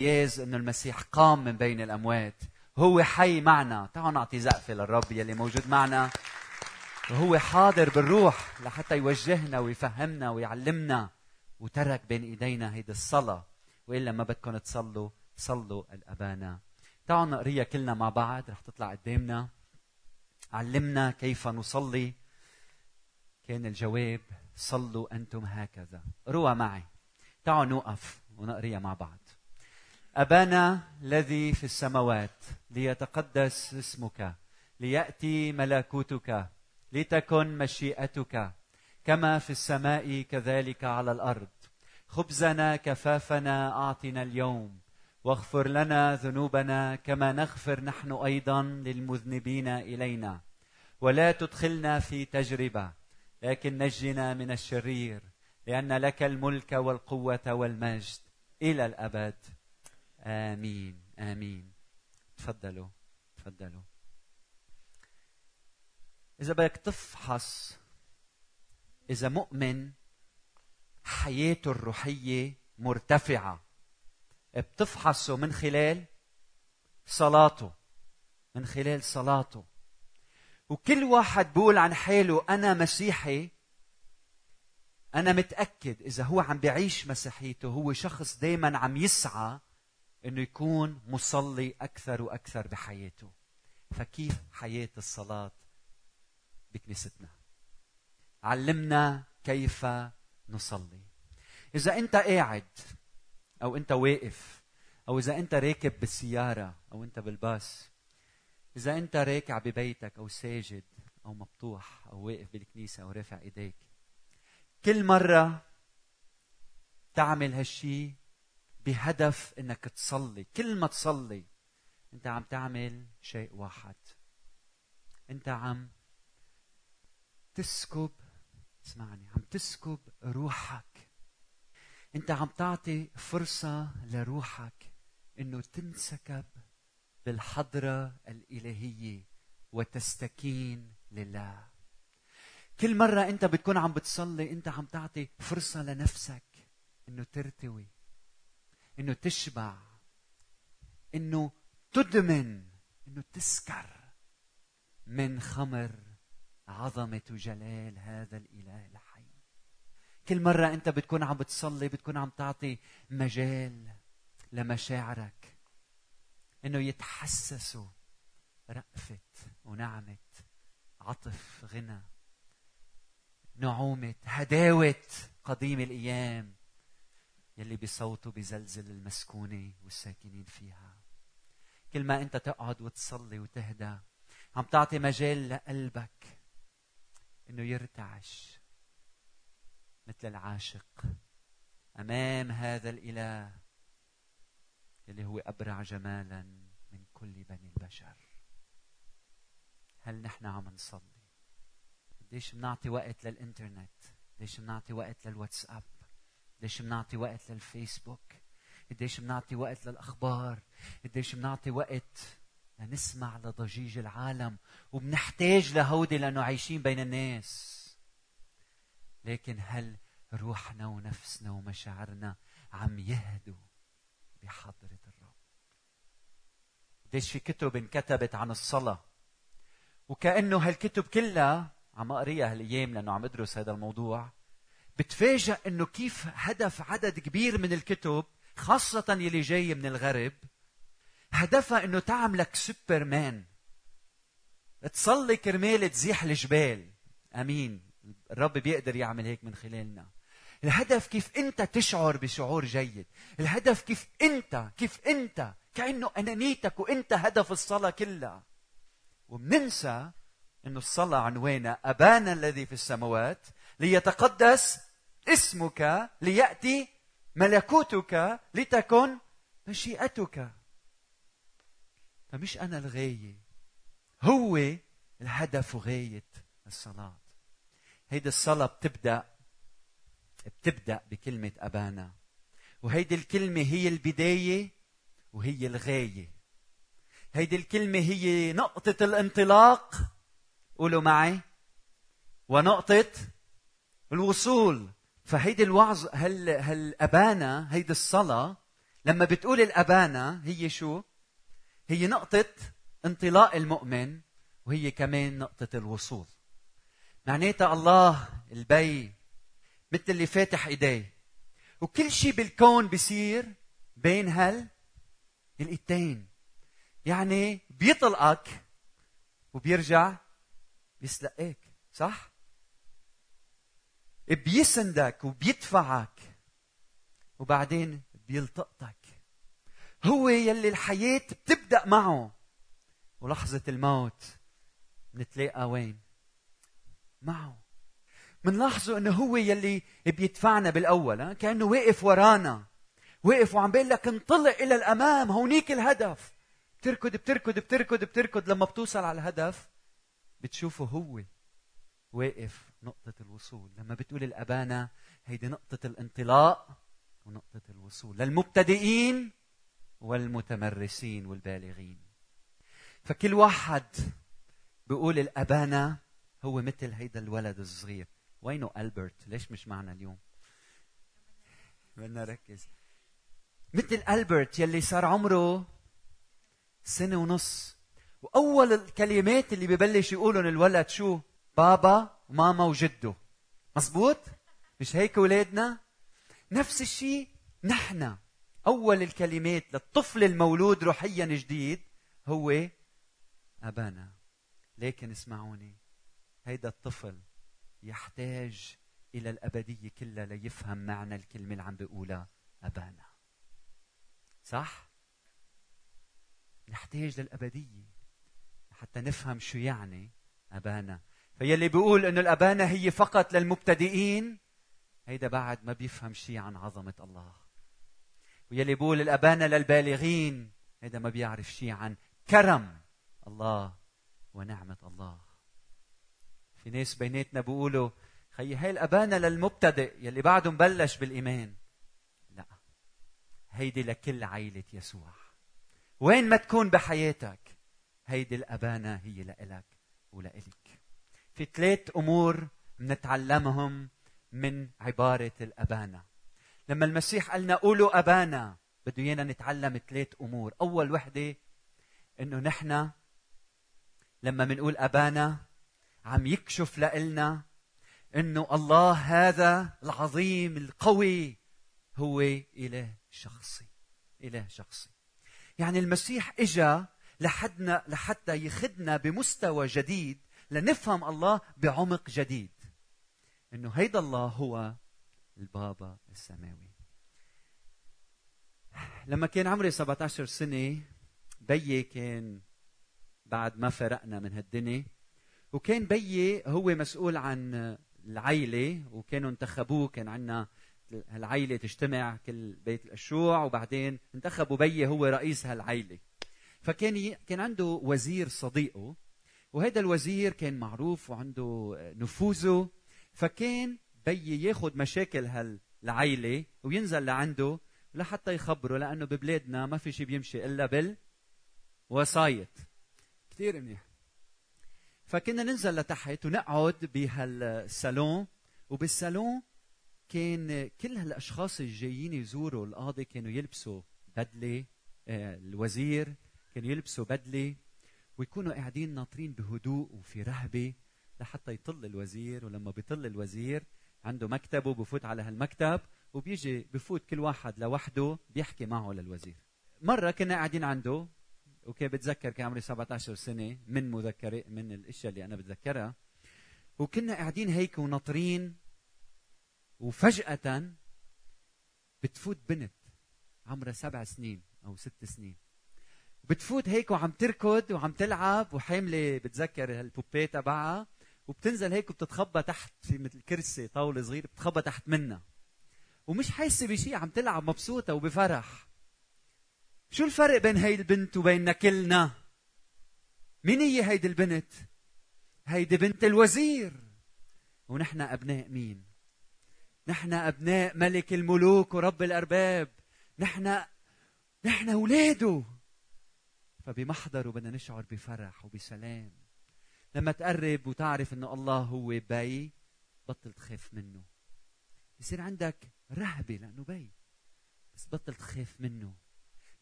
إياز إنه المسيح قام من بين الأموات، هو حي معنا. تعالوا نعطي زقفة للرب يلي موجود معنا، وهو حاضر بالروح لحتى يوجهنا ويفهمنا ويعلمنا، وترك بين إيدينا هيدي الصلاة. وإلا ما بدكم تصلوا، صلوا الأبانا. تعالوا نقريها كلنا مع بعض، رح تطلع قدامنا. علمنا كيف نصلي، كان الجواب صلوا أنتم هكذا. اقروها معي، تعالوا نوقف ونقريها مع بعض. أبانا الذي في السماوات، ليتقدس اسمك، ليأتي ملكوتك، لتكن مشيئتك كما في السماء كذلك على الأرض. خبزنا كفافنا أعطنا اليوم، واغفر لنا ذنوبنا كما نغفر نحن أيضا للمذنبين إلينا، ولا تدخلنا في تجربة لكن نجنا من الشرير، لأن لك الملك والقوة والمجد إلى الأبد، آمين آمين. تفضلوا تفضلوا. إذا بدك تفحص إذا مؤمن حياته الروحية مرتفعة، بتفحصه من خلال صلاته، من خلال صلاته. وكل واحد بقول عن حاله أنا مسيحي، أنا متأكد إذا هو عم بيعيش مسيحيته هو شخص دايما عم يسعى إنه يكون مصلي أكثر وأكثر بحياته. فكيف حياة الصلاة بكنيستنا؟ علمنا كيف نصلي. إذا أنت قاعد أو أنت واقف، أو إذا أنت راكب بالسيارة أو أنت بالباص، إذا أنت راكع ببيتك أو ساجد أو مبطوح أو واقف بالكنيسة أو رافع إيديك، كل مرة تعمل هالشي بهدف إنك تصلي. كل ما تصلي أنت عم تعمل شيء واحد، أنت عم تسكب، اسمعني، عم تسكب روحك. أنت عم تعطي فرصة لروحك إنه تنسكب بالحضرة الإلهية وتستكين لله. كل مرة أنت بتكون عم بتصلي أنت عم تعطي فرصة لنفسك إنه ترتوي، إنه تشبع، إنه تدمن، إنه تسكر من خمر عظمة وجلال هذا الإله الحي. كل مرة أنت بتكون عم بتصلي بتكون عم تعطي مجال لمشاعرك إنه يتحسسوا رأفة ونعمة، عطف، غنى، نعومة، هداوة قديم الأيام يلي بصوته بزلزل المسكونة والساكنين فيها. كل ما أنت تقعد وتصلي وتهدى عم تعطي مجال لقلبك إنه يرتعش مثل العاشق أمام هذا الإله يلي هو أبرع جمالا من كل بني البشر. هل نحن عم نصلي؟ ليش منعطي وقت للإنترنت؟ ليش منعطي وقت للواتساب؟ قديش منعطي وقت للفيسبوك؟ قديش منعطي وقت للأخبار؟ قديش منعطي وقت لنسمع لضجيج العالم؟ وبنحتاج لهودي لأنه عايشين بين الناس. لكن هل روحنا ونفسنا ومشاعرنا عم يهدوا بحضرة الرب؟ قديش في كتب انكتبت عن الصلاة، وكأنه هالكتب كلها عم أقريها هالأيام لأنه عم أدرس هذا الموضوع، بتفاجأ إنه كيف هدف عدد كبير من الكتب خاصة يلي جاي من الغرب هدفها إنه تعملك سوبرمان، تصلي كرمال تزيح الجبال. أمين، الرب بيقدر يعمل هيك من خلالنا. الهدف كيف أنت تشعر بشعور جيد، الهدف كيف أنت كأنه أنانيتك وأنت هدف الصلاة كلها. ومننسى إنه الصلاة عنوانها أبانا الذي في السماوات، ليتقدس اسمك، ليأتي ملكوتك، لتكن مشيئتك. فمش أنا الغاية، هو الهدف وغاية الصلاة. هيدي الصلاة بتبدأ بكلمة أبانا، وهيدي الكلمة هي البداية وهي الغاية. هيدي الكلمة هي نقطة الانطلاق، قولوا معي، ونقطة الوصول. فهيدي الوعظ، هالأبانا، هيدي الصلاة لما بتقول الأبانة هي شو؟ هي نقطة انطلاق المؤمن وهي كمان نقطة الوصول. معناتها الله البي مثل اللي فاتح إيديه، وكل شيء بالكون بيصير بين هالإيدتين، يعني بيطلقك وبيرجع بيسلقك، صح؟ بيسندك وبيدفعك وبعدين بيلتقطك. هو يلي الحياة بتبدأ معه، ولحظة الموت بنتلاقى وين؟ معه. منلاحظه انه هو يلي بيدفعنا بالاول، كأنه واقف ورانا، واقف وعم بيقول لك انطلق الى الامام، هونيك الهدف. بتركض بتركض بتركض بتركض، لما بتوصل على الهدف بتشوفه هو واقف نقطة الوصول. لما بتقول الأبانة هيدي نقطة الانطلاق ونقطة الوصول للمبتدئين والمتمرسين والبالغين. فكل واحد بيقول الأبانة هو مثل هيدا الولد الصغير. وينه ألبرت؟ ليش مش معنا اليوم؟ بدنا نركز. مثل ألبرت يلي صار عمره 1.5 سنة، وأول الكلمات اللي ببلش يقولون الولد شو؟ بابا وماما وجده. مزبوط؟ مش هيك أولادنا؟ نفس الشيء نحن. أول الكلمات للطفل المولود روحيا جديد هو أبانا. لكن اسمعوني، هيدا الطفل يحتاج إلى الأبدية كلها ليفهم معنى الكلمة اللي عم بيقولها أبانا، صح؟ نحتاج للأبدية حتى نفهم شو يعني أبانا. فيلي بيقول إنه الأبانة هي فقط للمبتدئين، هيدا بعد ما بيفهم شيء عن عظمة الله. ويلي بيقول الأبانة للبالغين، هيدا ما بيعرف شيء عن كرم الله ونعمة الله. في ناس بيناتنا بيقولوا خيي هاي الأبانة للمبتدئ يلي بعده مبلش بالإيمان. لا، هيدي لكل عائلة يسوع، وين ما تكون بحياتك هيدي الأبانة هي لإلك ولإلك. في 3 أمور نتعلمهم من عبارة الأبانة. لما المسيح قالنا قولوا أبانا، بده ايانا نتعلم 3 أمور. أول وحدة إنه نحن لما منقول أبانا عم يكشف لإلنا إنه الله هذا العظيم القوي هو إله شخصي. إله شخصي يعني المسيح إجا لحدنا لحتى يخدنا بمستوى جديد، لنفهم الله بعمق جديد، إنه هيدا الله هو البابا السماوي. لما كان عمري 17 سنة بيي كان بعد ما فرقنا من هالدنيا، وكان بيي هو مسؤول عن العيلة وكانوا انتخبوه. كان عنا هالعيلة تجتمع كل بيت الأشوع، وبعدين انتخبوا بيي هو رئيس هالعيلة. فكان عنده وزير صديقه، وهذا الوزير كان معروف وعنده نفوذه. فكان بيي ياخد مشاكل هالعيلة وينزل لعنده لحتى يخبره، لأنه ببلادنا ما في شيء بيمشي إلا بالوسايط. كتير منيح. فكنا ننزل لتحت ونقعد بهالسالون، وبالسالون كان كل هالأشخاص الجايين يزوروا القاضي كانوا يلبسوا بدلة، الوزير كانوا يلبسوا بدلة، ويكونوا قاعدين ناطرين بهدوء وفي رهبة لحتى يطل الوزير. ولما بيطل الوزير عنده مكتبه، بفوت على هالمكتب وبيجي بفوت كل واحد لوحده بيحكي معه للوزير. مرة كنا قاعدين عنده، وكان بتذكر كان عمري 17 سنة من الاشياء اللي انا بتذكرها، وكنا قاعدين هيك وناطرين، وفجأة بتفوت بنت عمرها 7 سنين او 6 سنين، بتفوت هيك وعم تركض وعم تلعب وحامله بتذكر البوبيه تبعها، وبتنزل هيك وبتتخبى تحت في مثل كرسي طاوله صغير، بتتخبى تحت منها ومش حاسه بشيء، عم تلعب مبسوطه وبفرح. شو الفرق بين هاي البنت وبيننا كلنا؟ مين هي هيدي البنت؟ هيدي بنت الوزير. ونحن ابناء مين؟ نحن ابناء ملك الملوك ورب الارباب، نحن اولاده. فبمحضره بدنا نشعر بفرح وبسلام. لما تقرب وتعرف انه الله هو بي، بطل تخاف منه، يصير عندك رهبة لانه بي. بتبطل تخاف منه.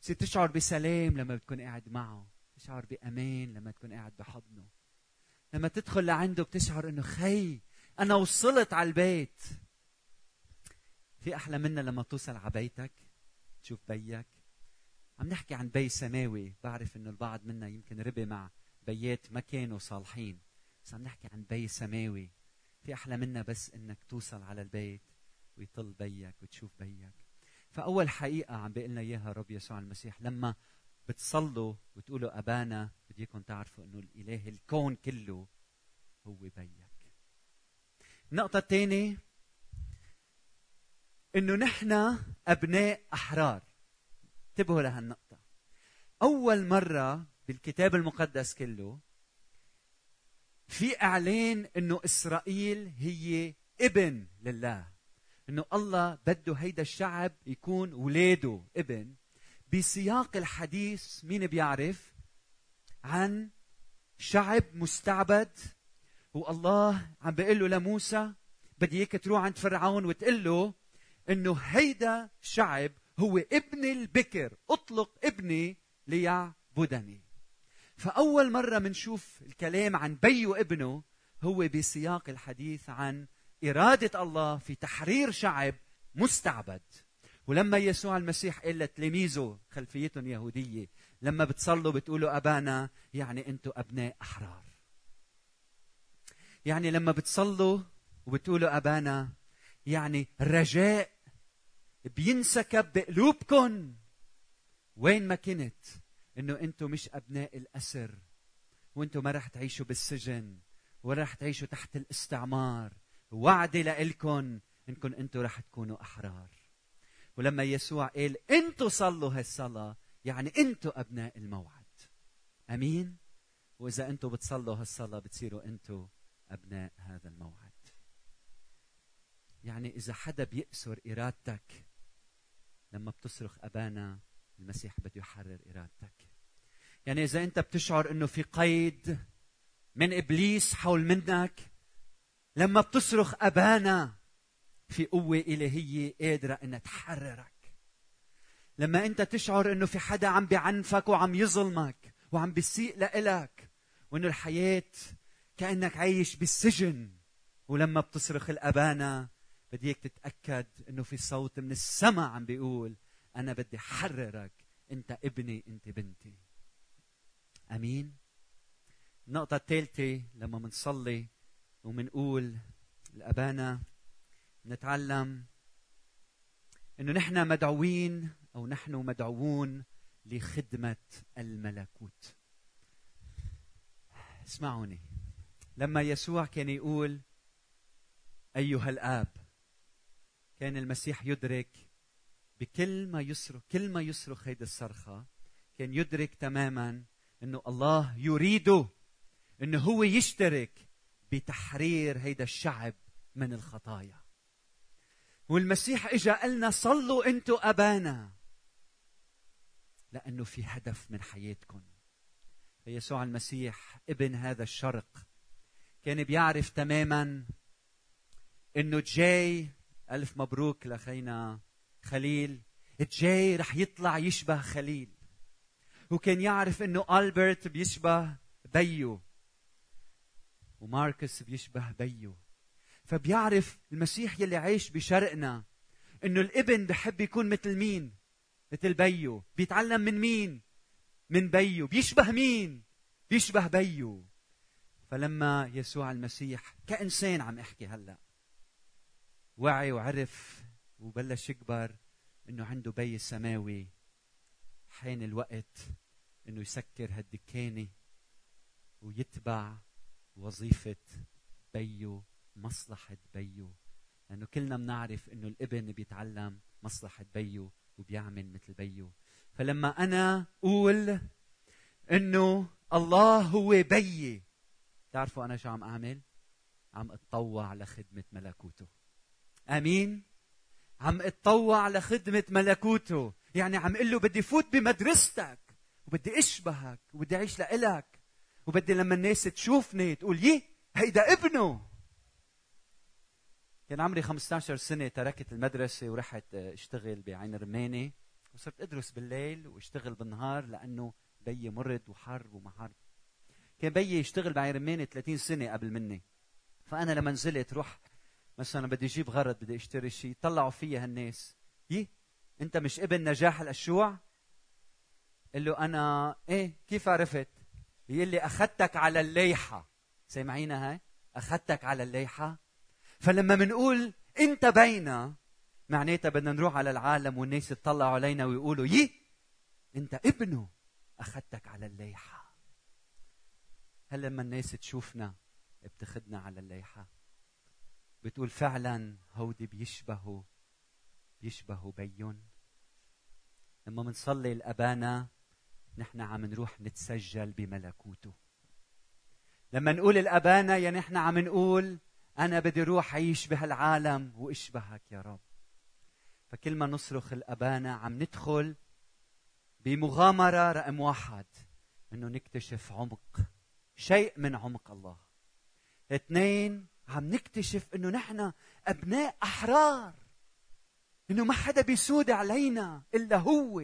بتصير تشعر بسلام لما بتكون قاعد معه، تشعر بامان لما تكون قاعد بحضنه. لما تدخل لعنده بتشعر انه خي انا وصلت على البيت. في احلى منا لما توصل على بيتك تشوف بيك. عم نحكي عن بي سماوي، بعرف انه البعض منا يمكن ربي مع بيات ما كانوا صالحين، بس عم نحكي عن بي سماوي. في احلى منا بس انك توصل على البيت ويطل بيك وتشوف بيك. فاول حقيقه عم بيقول لنا اياها رب يسوع المسيح، لما بتصلوا وتقولوا ابانا، بديكم تعرفوا انه الاله الكون كله هو بيك. النقطه الثانيه انه نحن ابناء احرار. انتبهوا لهالنقطه. اول مره بالكتاب المقدس كله في اعلان انه اسرائيل هي ابن لله، انه الله بده هيدا الشعب يكون ولاده ابن. بسياق الحديث مين بيعرف عن شعب مستعبد، والله عم بيقول له لموسى بدي اياك تروح عند فرعون وتقول له انه هيدا الشعب هو ابن البكر، اطلق ابني ليعبدني. فاول مره منشوف الكلام عن بي وابنه هو بسياق الحديث عن إرادة الله في تحرير شعب مستعبد. ولما يسوع المسيح قال لتلاميذه خلفيتهم يهودية، لما بتصلوا بتقولوا أبانا، يعني أنتم أبناء أحرار. يعني لما بتصلوا وبتقولوا أبانا، يعني الرجاء بينسكب بقلوبكن وين ما كنت، أنه أنتم مش أبناء الأسر، وأنتم ما رح تعيشوا بالسجن ولا رح تعيشوا تحت الاستعمار. وعدي لإلكن إنكن أنتوا رح تكونوا أحرار. ولما يسوع قال أنتوا صلوا هالصلاة، يعني أنتوا أبناء الموعد. أمين؟ وإذا أنتوا بتصلوا هالصلاة بتصيروا أنتوا أبناء هذا الموعد. يعني إذا حدا بيأسر إرادتك لما بتصرخ أبانا، المسيح بده يحرر إرادتك. يعني إذا أنت بتشعر إنه في قيد من إبليس حول منك، لما بتصرخ أبانا في قوة إلهية قادرة أن تحررك. لما أنت تشعر أنه في حدا عم بعنفك وعم يظلمك وعم بيسيء لإلك وأنه الحياة كأنك عايش بالسجن، ولما بتصرخ الأبانا بديك تتأكد أنه في صوت من السماء عم بيقول أنا بدي حررك، أنت ابني، أنت بنتي. أمين؟ النقطة الثالثة لما منصلي ومنقول الأبانا، نتعلم أنه نحن مدعوين أو نحن مدعوون لخدمة الملكوت. اسمعوني، لما يسوع كان يقول أيها الآب، كان المسيح يدرك بكل ما يصرخ، كل ما يصرخ هيدا الصرخة كان يدرك تماما أنه الله يريده أنه هو يشترك بتحرير هيدا الشعب من الخطايا. والمسيح اجا قالنا صلوا انتوا ابانا، لانه في هدف من حياتكم. فيسوع المسيح ابن هذا الشرق كان بيعرف تماما انه جاي، الف مبروك لخينا خليل، جاي رح يطلع يشبه خليل. وكان يعرف انه ألبرت بيشبه بيو وماركس بيشبه بيو. فبيعرف المسيح يلي عايش بشرقنا انه الابن بحب يكون مثل مين؟ مثل بيو. بيتعلم من مين؟ من بيو. بيشبه مين؟ بيشبه بيو. فلما يسوع المسيح كإنسان، عم احكي هلا، وعي وعرف وبلش يكبر انه عنده بي سماوي، حان الوقت انه يسكر هالدكانه ويتبع وظيفة بيو، مصلحة بيو. لأنه كلنا منعرف أنه الابن بيتعلم مصلحة بيو وبيعمل مثل بيو. فلما أنا أقول أنه الله هو بيي، تعرفوا أنا شو عم أعمل؟ عم أتطوع لخدمة ملكوته. أمين؟ عم أتطوع لخدمة ملكوته. يعني عم قل له بدي فوت بمدرستك وبدي أشبهك وبدي أعيش لإلك، وبدي لما الناس تشوفني تقول يي هيدا ابنه. كان عمري 15 سنة تركت المدرسة ورحت اشتغل بعين رمانة، وصرت ادرس بالليل واشتغل بالنهار لأنه بيي مرض وحرب وما حرب. كان بيي يشتغل بعين رمانة 30 سنة قبل مني، فأنا لما نزلت روح مثلا بدي اجيب غرض بدي اشتري شيء، طلعوا فيي هالناس، يي أنت مش ابن نجاح القشوع؟ قال له أنا إيه، كيف عرفت؟ يقول لي أخذتك على الليحة. سامعينا هاي؟ أخذتك على الليحة. فلما منقول أنت بينا معناتها بدنا نروح على العالم والناس يطلعوا علينا ويقولوا يي أنت ابنه، أخذتك على الليحة. هل لما الناس تشوفنا بتاخدنا على الليحة بتقول فعلا هودي بيشبهوا بيون؟ لما منصلي الأبانا نحن عم نروح نتسجل بملكوته. لما نقول الأبانا يعني نحن عم نقول أنا بدي روح عيش بهالعالم وإشبهك يا رب. فكل ما نصرخ الأبانا عم ندخل بمغامرة رقم 1، إنه نكتشف عمق، شيء من عمق الله. 2، عم نكتشف إنه نحن أبناء أحرار، إنه ما حدا بيسود علينا إلا هو،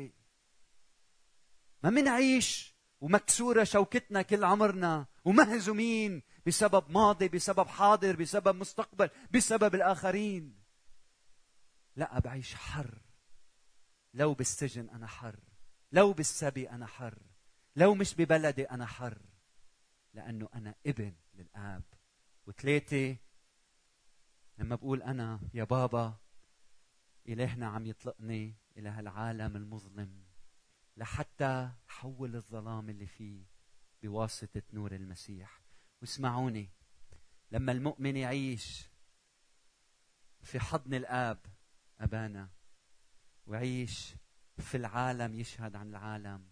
ما منعيش ومكسورة شوكتنا كل عمرنا ومهزومين بسبب ماضي، بسبب حاضر، بسبب مستقبل، بسبب الآخرين. لا، بعيش حر. لو بالسجن أنا حر، لو بالسبي أنا حر، لو مش ببلدي أنا حر، لأنه أنا ابن للآب. 3، لما بقول أنا يا بابا إلهنا عم يطلقني إلى هالعالم المظلم لحتى حول الظلام اللي فيه بواسطة نور المسيح. واسمعوني، لما المؤمن يعيش في حضن الآب أبانا ويعيش في العالم يشهد عن العالم،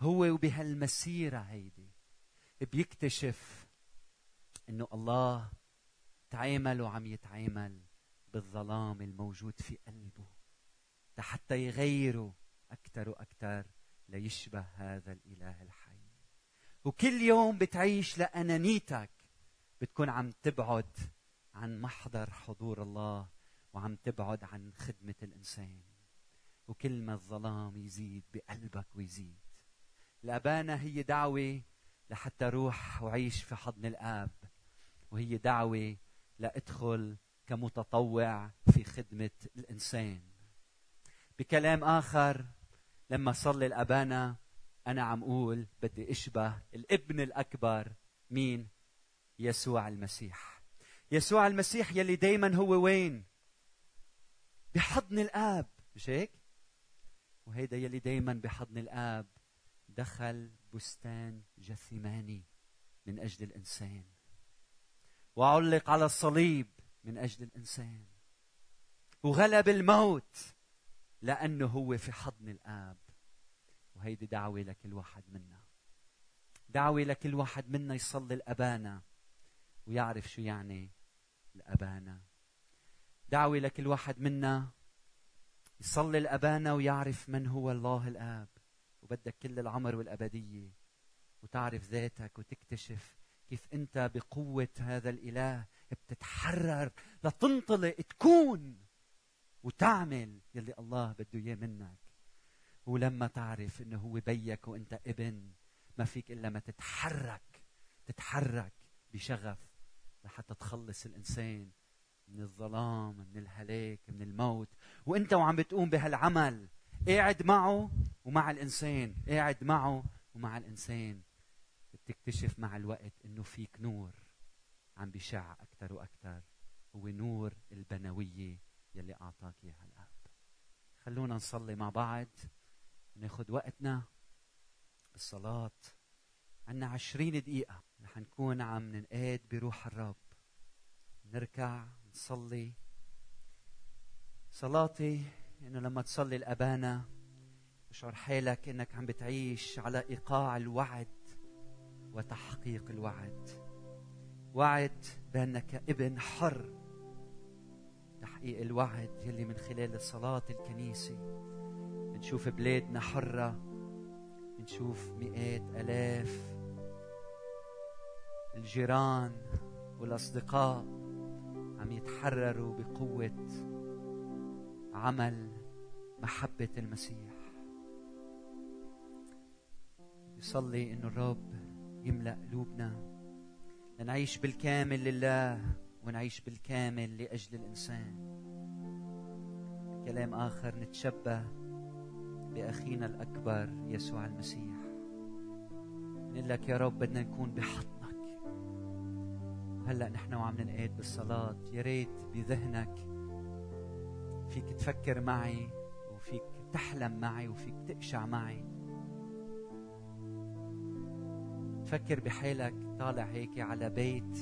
هو وبهالمسيرة هيدي بيكتشف إنه الله تعامل وعم يتعامل بالظلام الموجود في قلبه حتى يغيره أكتر وأكتر ليشبه هذا الإله الحي. وكل يوم بتعيش لأنانيتك بتكون عم تبعد عن محضر حضور الله وعم تبعد عن خدمة الإنسان، وكل ما الظلام يزيد بقلبك ويزيد. الأبانا هي دعوة لحتى روح وعيش في حضن الآب، وهي دعوة لأدخل كمتطوع في خدمة الإنسان. بكلام آخر، لما صلي الأبانا أنا عم أقول بدي أشبه الابن الأكبر. مين؟ يسوع المسيح. يسوع المسيح يلي دايما هو وين؟ بحضن الآب، مش هيك؟ وهيدا يلي دايما بحضن الآب دخل بستان جثماني من أجل الإنسان، وعلق على الصليب من أجل الإنسان، وغلب الموت لأنه هو في حضن الآب. وهيدي دعوة لكل واحد منا، دعوة لكل واحد منا يصلي الأبانا ويعرف شو يعني الأبانا. دعوة لكل واحد منا يصلي الأبانا ويعرف من هو الله الآب، وبدك كل العمر والأبدية وتعرف ذاتك وتكتشف كيف أنت بقوة هذا الإله بتتحرر لتنطلق تكون وتعمل يلي الله بده إياه منك. ولما تعرف أنه هو بيك وأنت ابن، ما فيك إلا ما تتحرك بشغف لحتى تخلص الإنسان من الظلام، من الهلاك، من الموت. وأنت وعم بتقوم بهالعمل قاعد معه ومع الإنسان، قاعد معه ومع الإنسان، بتكتشف مع الوقت أنه فيك نور عم بيشع أكتر وأكتر، هو نور البنوية يلي أعطاك إياها الآب. خلونا نصلي مع بعض، ناخد وقتنا بالصلاة. عنا 20 دقيقة رح نكون عم ننقاد بروح الرب، نركع نصلي. صلاتي إنه لما تصلي الأبانا تشعر حالك إنك عم بتعيش على إيقاع الوعد وتحقيق الوعد، وعد بأنك ابن حر، تحقيق الوعد يلي من خلال الصلاة الكنيسة بنشوف بلادنا حرة، بنشوف مئات آلاف الجيران والأصدقاء عم يتحرروا بقوة عمل محبة المسيح. يصلي إنه الرب يملأ قلوبنا لنعيش بالكامل لله ونعيش بالكامل لأجل الإنسان. كلام آخر، نتشبه بأخينا الأكبر يسوع المسيح. نقول لك يا رب بدنا نكون بحضنك. هلأ نحن وعم ننقاد بالصلاة، يا ريت بذهنك فيك تفكر معي وفيك تحلم معي وفيك تقشع معي. تفكر بحالك طالع هيك على بيت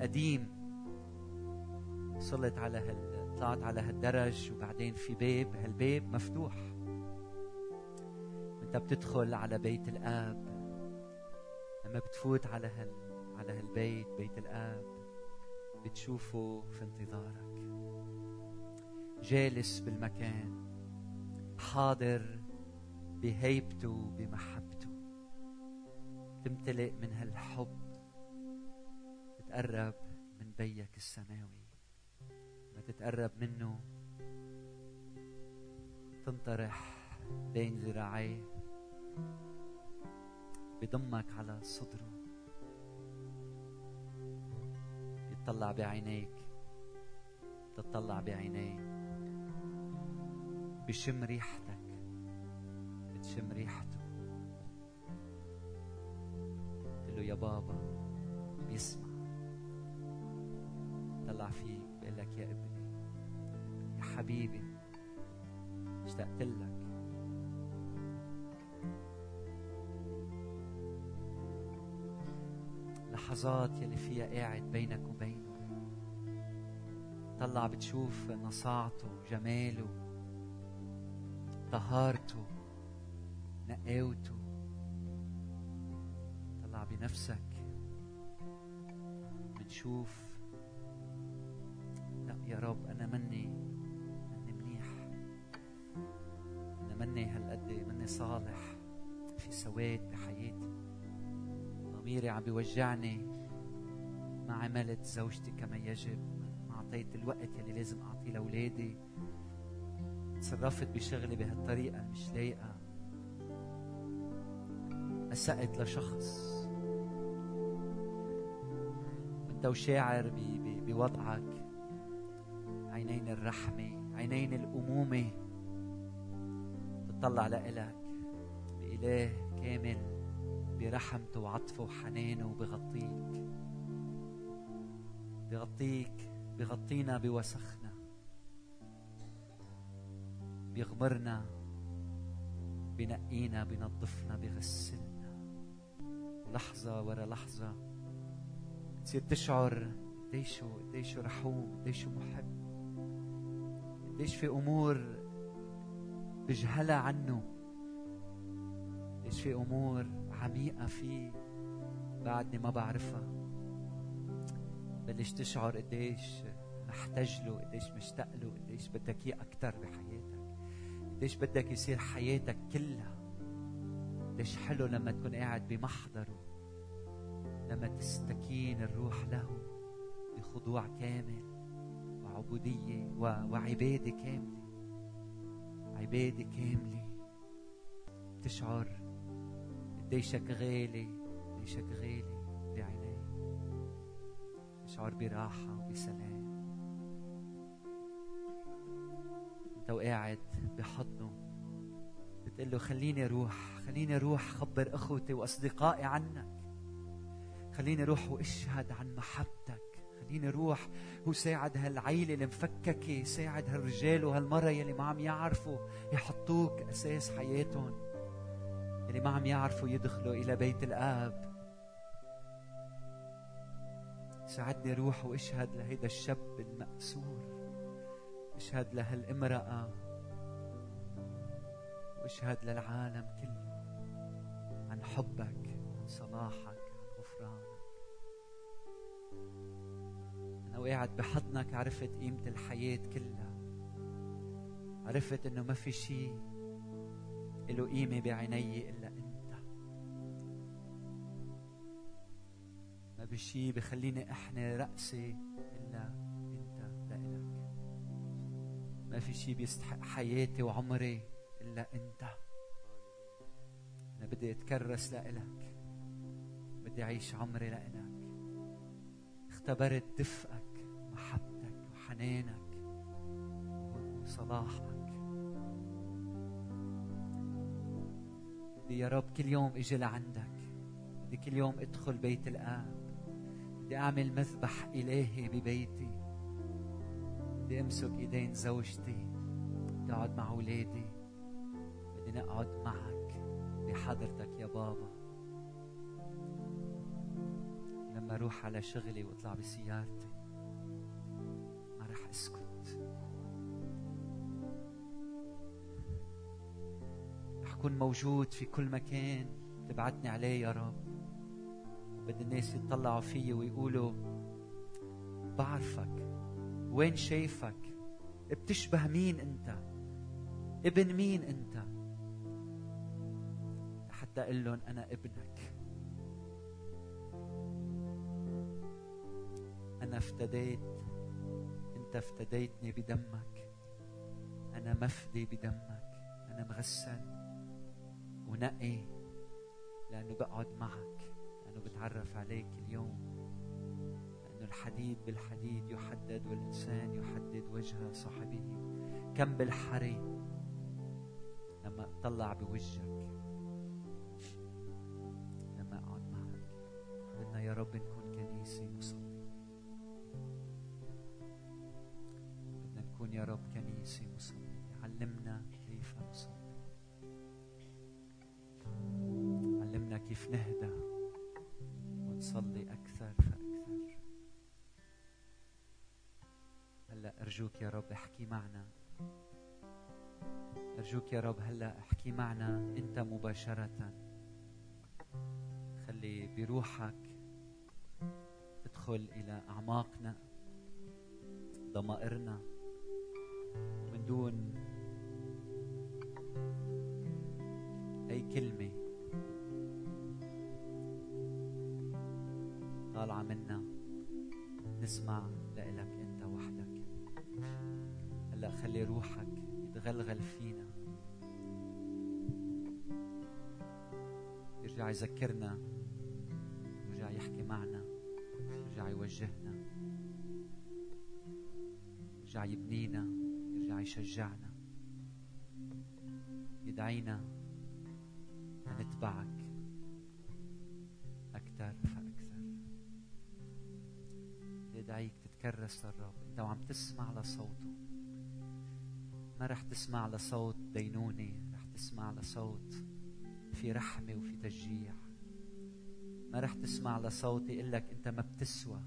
قديم، وصلت على طلعت على هالدرج وبعدين في باب، هالباب مفتوح، انت بتدخل على بيت الآب. لما بتفوت على هالبيت، بيت الآب، بتشوفه في انتظارك، جالس بالمكان، حاضر بهيبته بمحبته، تمتلئ من هالحب، تتقرب من بيك السماوي. ما تتقرب منه تنطرح بين ذراعيه، بضمك على صدره، يتطلع بعينيك، تتطلع بعينيه، بشم ريحتك، بتشم ريحته، بتقول له يا بابا، بيسمع، طلع فيك، بقول لك يا ابني، يا حبيبي، اشتقت لك. لحظات يلي فيها قاعد بينك وبينه، طلع بتشوف نصاعته، جماله، طهارته، نقاوته، طلع بنفسك، بتشوف لا يا رب أنا مني منيح، أنا مني هالقد، مني صالح، في سواد بحياتي، ضميري عم بيوجعني، ما عملت زوجتي كما يجب، أعطيت الوقت اللي لازم أعطيه لأولادي، تصرفت بشغلي بهالطريقة مش لايقة، أسأت لشخص. وأنت وشاعر بوضعك، عينين الرحمة، عينين الأمومة، تطلع لإلك بإله كامل برحمته وعطفه وحنانه، بغطيك، بيغطينا، بوسخنا، بيغمرنا، بنقينا، بنظفنا، بغسلنا. لحظة ورا لحظة بتصير تشعر قديشو رحوم، قديشو محب، قديش في أمور بجهلها عنه، قديش في أمور عميقة فيه بعدني ما بعرفها. بلش تشعر قديش محتاج له، قديش مشتاق له، قديش بدك اياه اكثر بحياتك، قديش بدك يصير حياتك كلها. قديش حلو لما تكون قاعد بمحضره، لما تستكين الروح له بخضوع كامل وعبودية وعبادة كاملة، عبادة كاملة. بتشعر قديشك غالي، قديشك غالي بعينيك، شعور براحة وبسلام. انت وقاعد بحضنه بتقول له خليني اروح خبر اخوتي واصدقائي عنك، خليني اروح واشهد عن محبتك، خليني اروح وساعد هالعيلة المفككة، ساعد هالرجال وهالمرة يلي ما عم يعرفوا يحطوك اساس حياتهم، يلي ما عم يعرفوا يدخلوا الى بيت الاب. ساعدني روح واشهد لهيدا الشاب المأسور، اشهد لهالامرأة، واشهد للعالم كله عن حبك، عن صلاحك، عن غفرانك. أنا وقاعد بحضنك عرفت قيمة الحياة كلها، عرفت إنه ما في شيء له قيمة بعيني إلا أنت، بشي بخليني احني رأسي لأنه أنت لإلك. ما في شيء بيستحق حياتي وعمري إلا أنت. أنا بدي أتكرس لإلك، بدي أعيش عمري لإلك. اختبرت دفئك، محبتك وحنانك وصلاحك. بدي يا رب كل يوم أجي لعندك، بدي كل يوم أدخل بيت الآب، بدي أعمل مذبح إلهي ببيتي، بدي أمسك إيدين زوجتي، بدي أقعد مع أولادي، بدي نقعد معك بحضرتك يا بابا. لما أروح على شغلي وأطلع بسيارتي ما رح أسكت، رح أكون موجود في كل مكان تبعتني عليه يا رب. بدي الناس يتطلعوا فيي ويقولوا بعرفك، وين شايفك، بتشبه مين انت، ابن مين انت، حتى اقول لهم انا ابنك، انا افتديت، انت افتديتني بدمك، انا مفدي بدمك، انا مغسل ونقي لانه بقعد معك، لأنه بتعرف عليك اليوم، لأنه الحديد بالحديد يحدد والإنسان يحدد وجه صاحبه. كم بالحري لما أطلع بوجهك، لما أقعد معك. بدنا يا رب نكون كنيسة مصلية، بدنا نكون يا رب كنيسة مصلية. علمنا كيف نصلي، علمنا كيف نهدى صلي أكثر فأكثر. هلأ أرجوك يا رب احكي معنا، أرجوك يا رب هلأ احكي معنا أنت مباشرة. خلي بروحك ادخل إلى أعماقنا، ضمائرنا، من دون أي كلمة طالعة منا، نسمع لإلك أنت وحدك. هلأ خلي روحك يتغلغل فينا، يرجع يذكرنا، يرجع يحكي معنا، يرجع يوجهنا، يرجع يبنينا، يرجع يشجعنا، يدعينا نتبعك أكثر فأكثر. يدعيك تتكرس للرب. انت وعم تسمع لصوته ما رح تسمع لصوت دينوني، رح تسمع لصوت في رحمة وفي تشجيع. ما رح تسمع لصوت يقلك انت ما بتسوى،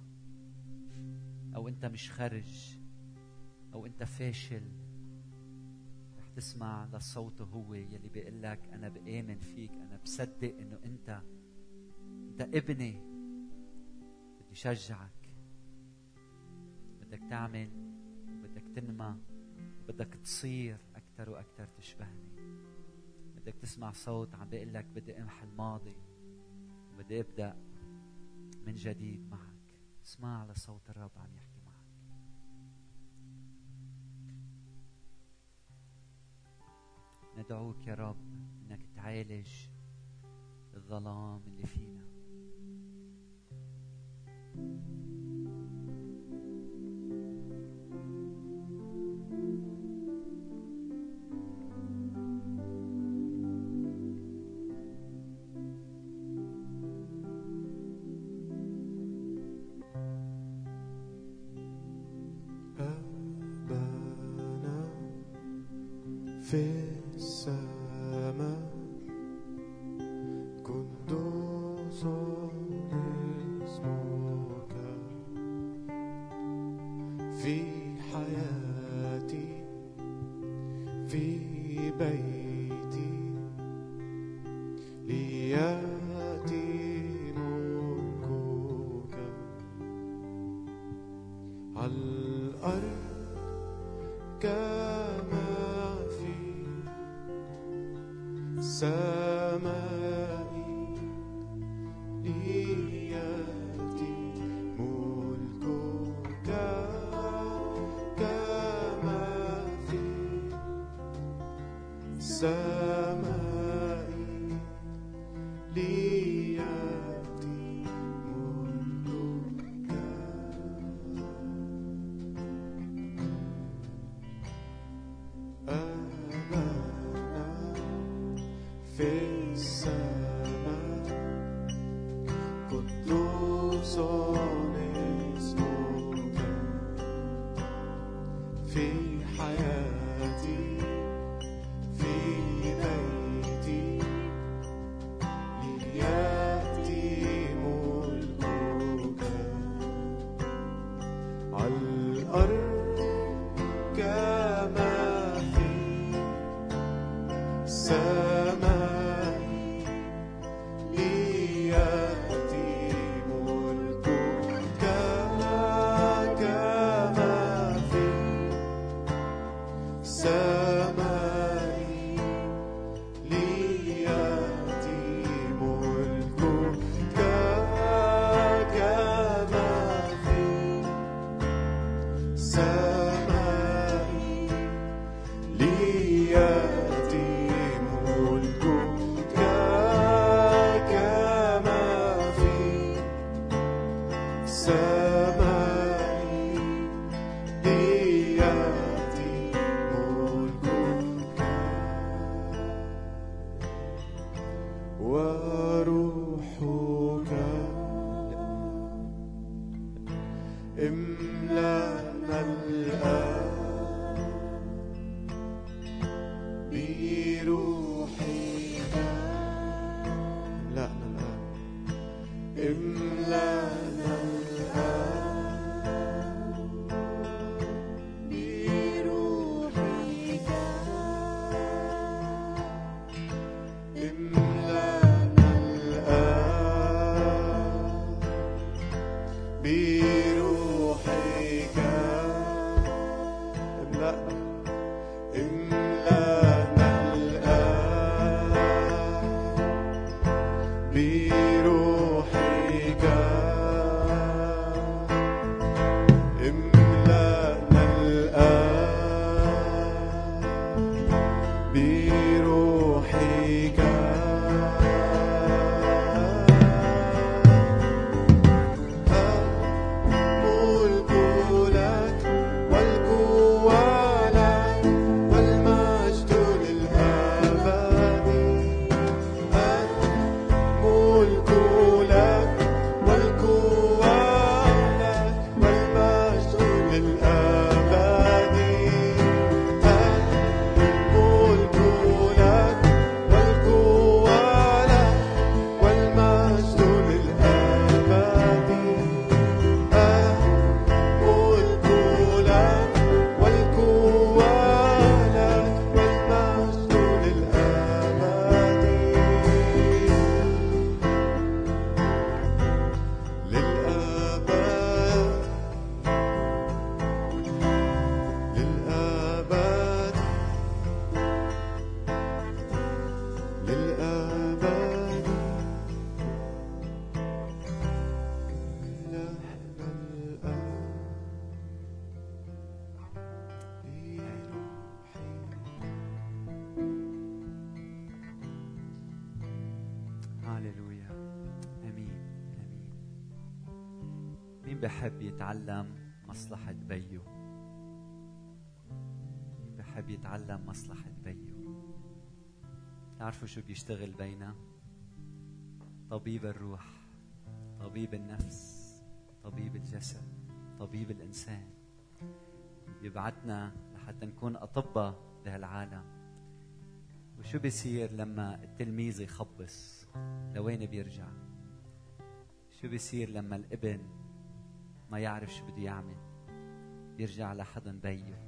او انت مش خرج، او انت فاشل. رح تسمع لصوته هو يلي بيقلك انا بآمن فيك، انا بصدق انه انت ابني، بدي اشجعك، بدك تعمل، بدك تنمى، بدك تصير أكتر وأكتر تشبهني. بدك تسمع صوت عم بيقلك بدي أمحي الماضي، بدي أبدأ من جديد معك. اسمع على صوت الرب عم يحكي معك. ندعوك يا رب إنك تعالج الظلام اللي فينا، سمائي إياتي ملكك. بحب يتعلم مصلحة بيو، بحب يتعلم مصلحة بيو. تعرفوا شو بيشتغل بينا؟ طبيب الروح، طبيب النفس، طبيب الجسد، طبيب الإنسان. يبعتنا لحتى نكون أطباء لهالعالم. وشو بيصير لما التلميذ يخبص؟ لوين بيرجع؟ شو بيصير لما الابن ما يعرف شو بده يعمل؟ بيرجع لحضن بيه.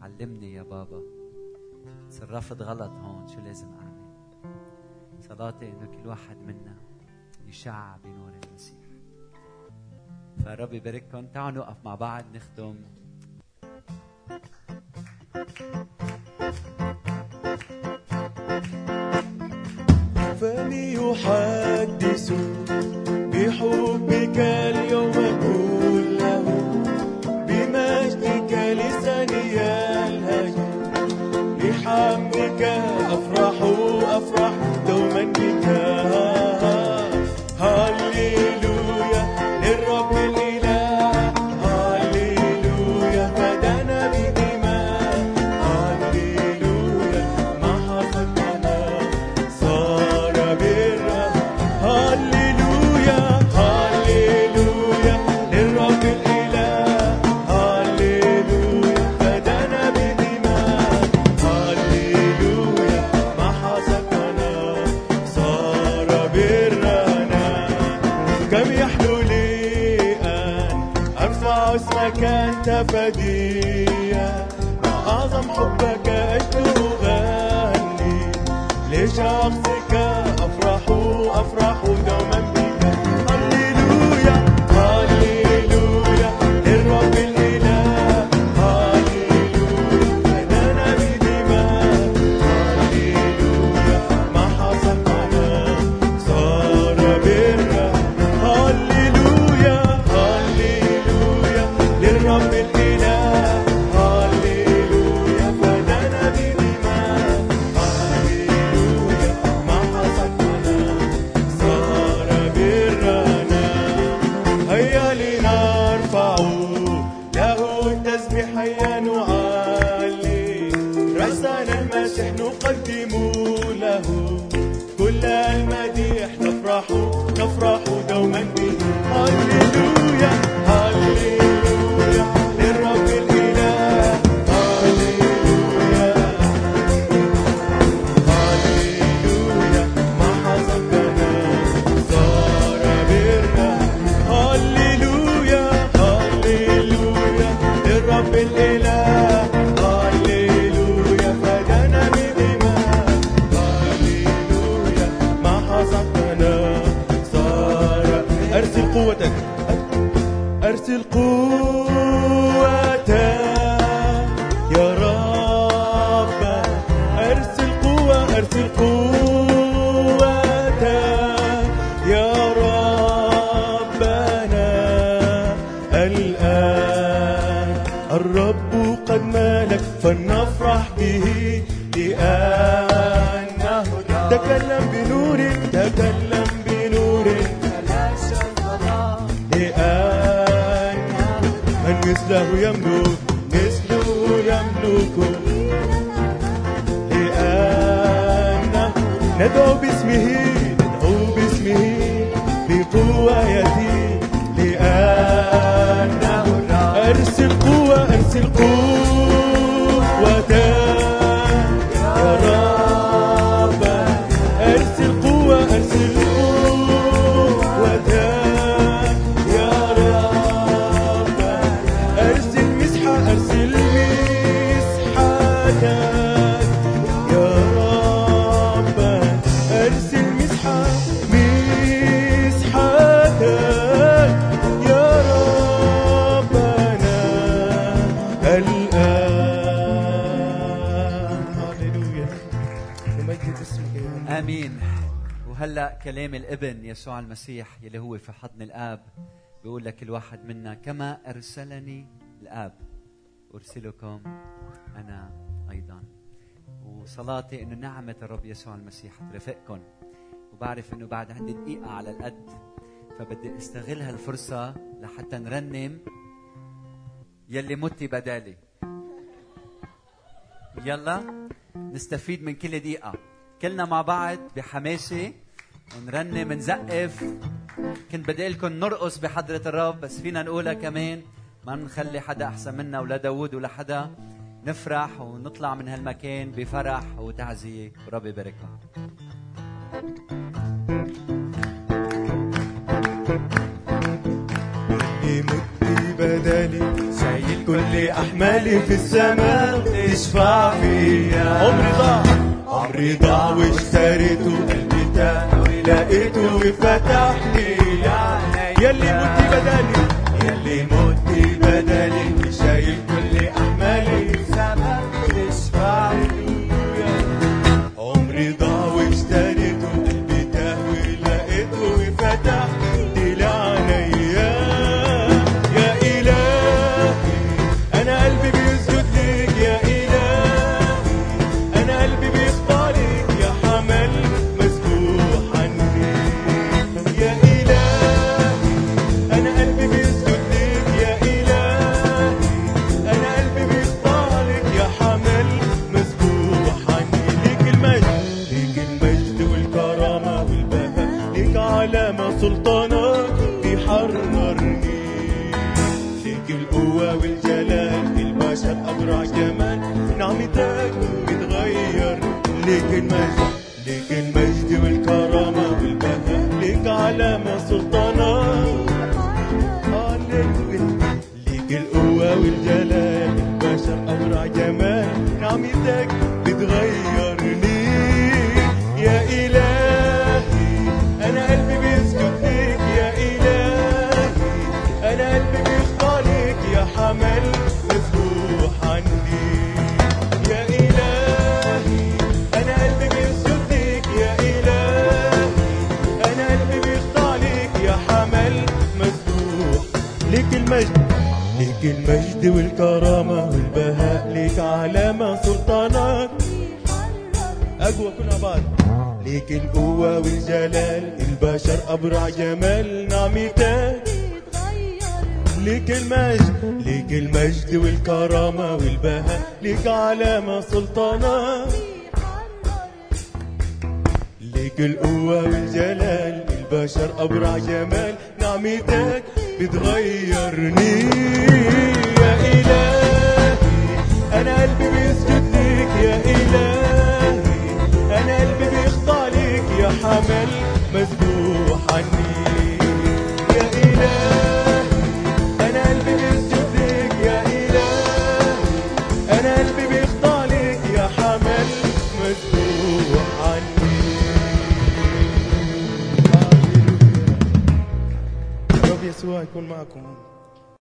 علمني يا بابا، تصرفت غلط هون، شو لازم أعمل؟ صلاتي إنه كل واحد منا يشع بنور المسيح. فرب يبارككم. تعالوا نوقف مع بعض نختم. فمي يحدث بحبك اليوم، بمجدك لساني يلهج، بحمدك أفرح دوما بك. حبك أنت فدية، أعظم حبك أجل أغني، لشخصك أفرح أفرح دوما بك. هللويا هللويا للرب الإله، هللويا أنا بدماء، هللويا ما حصل معنا صار برا. هللويا هللويا للرب الإله، هيا نعلي رأسنا المسيح نقدم له كل المديح، نفرح نفرح دوما به. هللويا هللويا للرب الإله، هللويا هللويا ما حسبنا صار برا. هللويا هللويا للرب الإله، أرسل قوتك يا رب، أرسل قوة، أرسل قوتك يا ربنا الآن. الرب قد ملك فلنفرح به، لأنه تكلم بنور، تكلم مثله يملك، مثله يملك، لأنه ندعو باسمه، ندعو باسمه بقوة يأتي، لأنه أرسل قوة، أرسل قوة يا رب، أرسل قوة، أرسل قوة امين. وهلا كلام الابن يسوع المسيح يلي هو في حضن الاب بيقول لك كل واحد منا كما ارسلني الاب ارسلكم انا ايضا. وصلاتي انه نعمه الرب يسوع المسيح ترافقكم، وبعرف انه بعد عندي دقيقه على القد، فبدي استغل هالفرصه لحتى نرنم يلي متي بدالي. يلا نستفيد من كل دقيقه كلنا مع بعض بحماسة، ونرنم ونزقف. كنت بدي لكم نرقص بحضرة الرب، بس فينا نقولها كمان، ما نخلي حدا أحسن منا ولا داود ولا حدا. نفرح ونطلع من هالمكان بفرح وتعزية، ورب يبارككم. يمدي بدالي شايل كل أحمالي في السماء، تشفع فيا عمري ضاع، عمري ضاع واشتريته، قلبي تاه ولقيته، وفتح لي عيني يلي متي بدالي، يلي متي بدالي شايل كل أحمالي سبب تشفع لي. عمري ضاع واشتريته، قلبي تاه ولقيته، وفتح لي عيني يا إلهي، أنا قلبي بيسجد ليك يا إلهي، أنا قلبي سلطانك بيحررني، فيك القوة والجلال، في البشر أبرع جمال، نعمتك بتغير، ليك المجد، ليك المجد والكرامة والبهاء، ليك علامة سلطانك، ليك القوة المجد والكرامة والبهاء ليك علامة سلطانك أجوى كلها بعض ليك القوة والجلال البشر أبرع جمال نعمتك ليك المجد والكرامة والبهاء ليك علامة سلطانك ليك القوة والجلال البشر أبرع جمال نعمتك بتغيرني يا إلهي أنا قلبي بيسجد ليك يا إلهي أنا قلبي بيخضع ليك يا حمل مسبوح عني يا إلهي أنا قلبي بيسجد ليك يا إلهي أنا قلبي بيخضع ليك يا حمل مسبوح عني. يسوع يكون معكم.